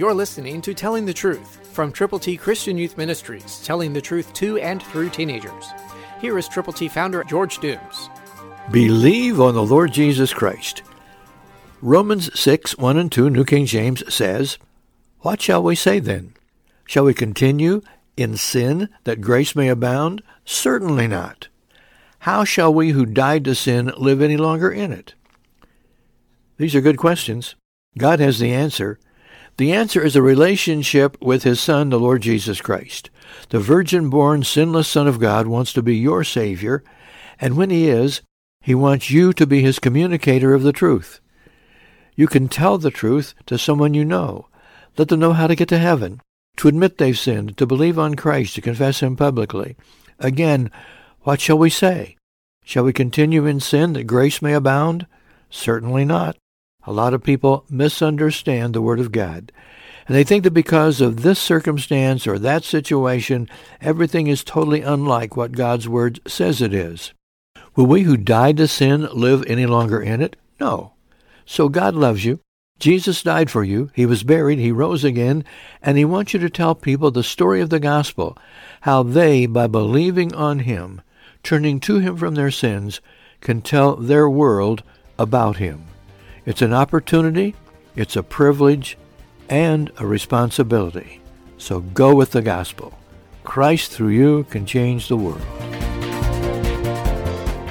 You're listening to Telling the Truth from Triple T Christian Youth Ministries, telling the truth to and through teenagers. Here is Triple T founder George Dooms. Believe on the Lord Jesus Christ. Romans 6, 1 and 2, New King James says, "What shall we say then? Shall we continue in sin that grace may abound? Certainly not. How shall we who died to sin live any longer in it?" These are good questions. God has the answer. The answer is a relationship with His Son, the Lord Jesus Christ. The virgin-born, sinless Son of God wants to be your Savior, and when He is, He wants you to be His communicator of the truth. You can tell the truth to someone you know. Let them know how to get to heaven, to admit they've sinned, to believe on Christ, to confess Him publicly. Again, what shall we say? Shall we continue in sin that grace may abound? Certainly not. A lot of people misunderstand the Word of God, and they think that because of this circumstance or that situation, everything is totally unlike what God's Word says it is. Will we who died to sin live any longer in it? No. So God loves you. Jesus died for you. He was buried. He rose again. And He wants you to tell people the story of the gospel, how they, by believing on Him, turning to Him from their sins, can tell their world about Him. It's an opportunity, it's a privilege, and a responsibility. So go with the gospel. Christ through you can change the world.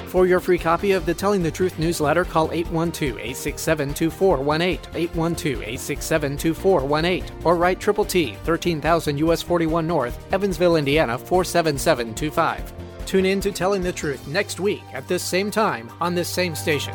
For your free copy of the Telling the Truth newsletter, call 812-867-2418, 812-867-2418, or write Triple T, 13,000 U.S. 41 North, Evansville, Indiana, 47725. Tune in to Telling the Truth next week at this same time on this same station.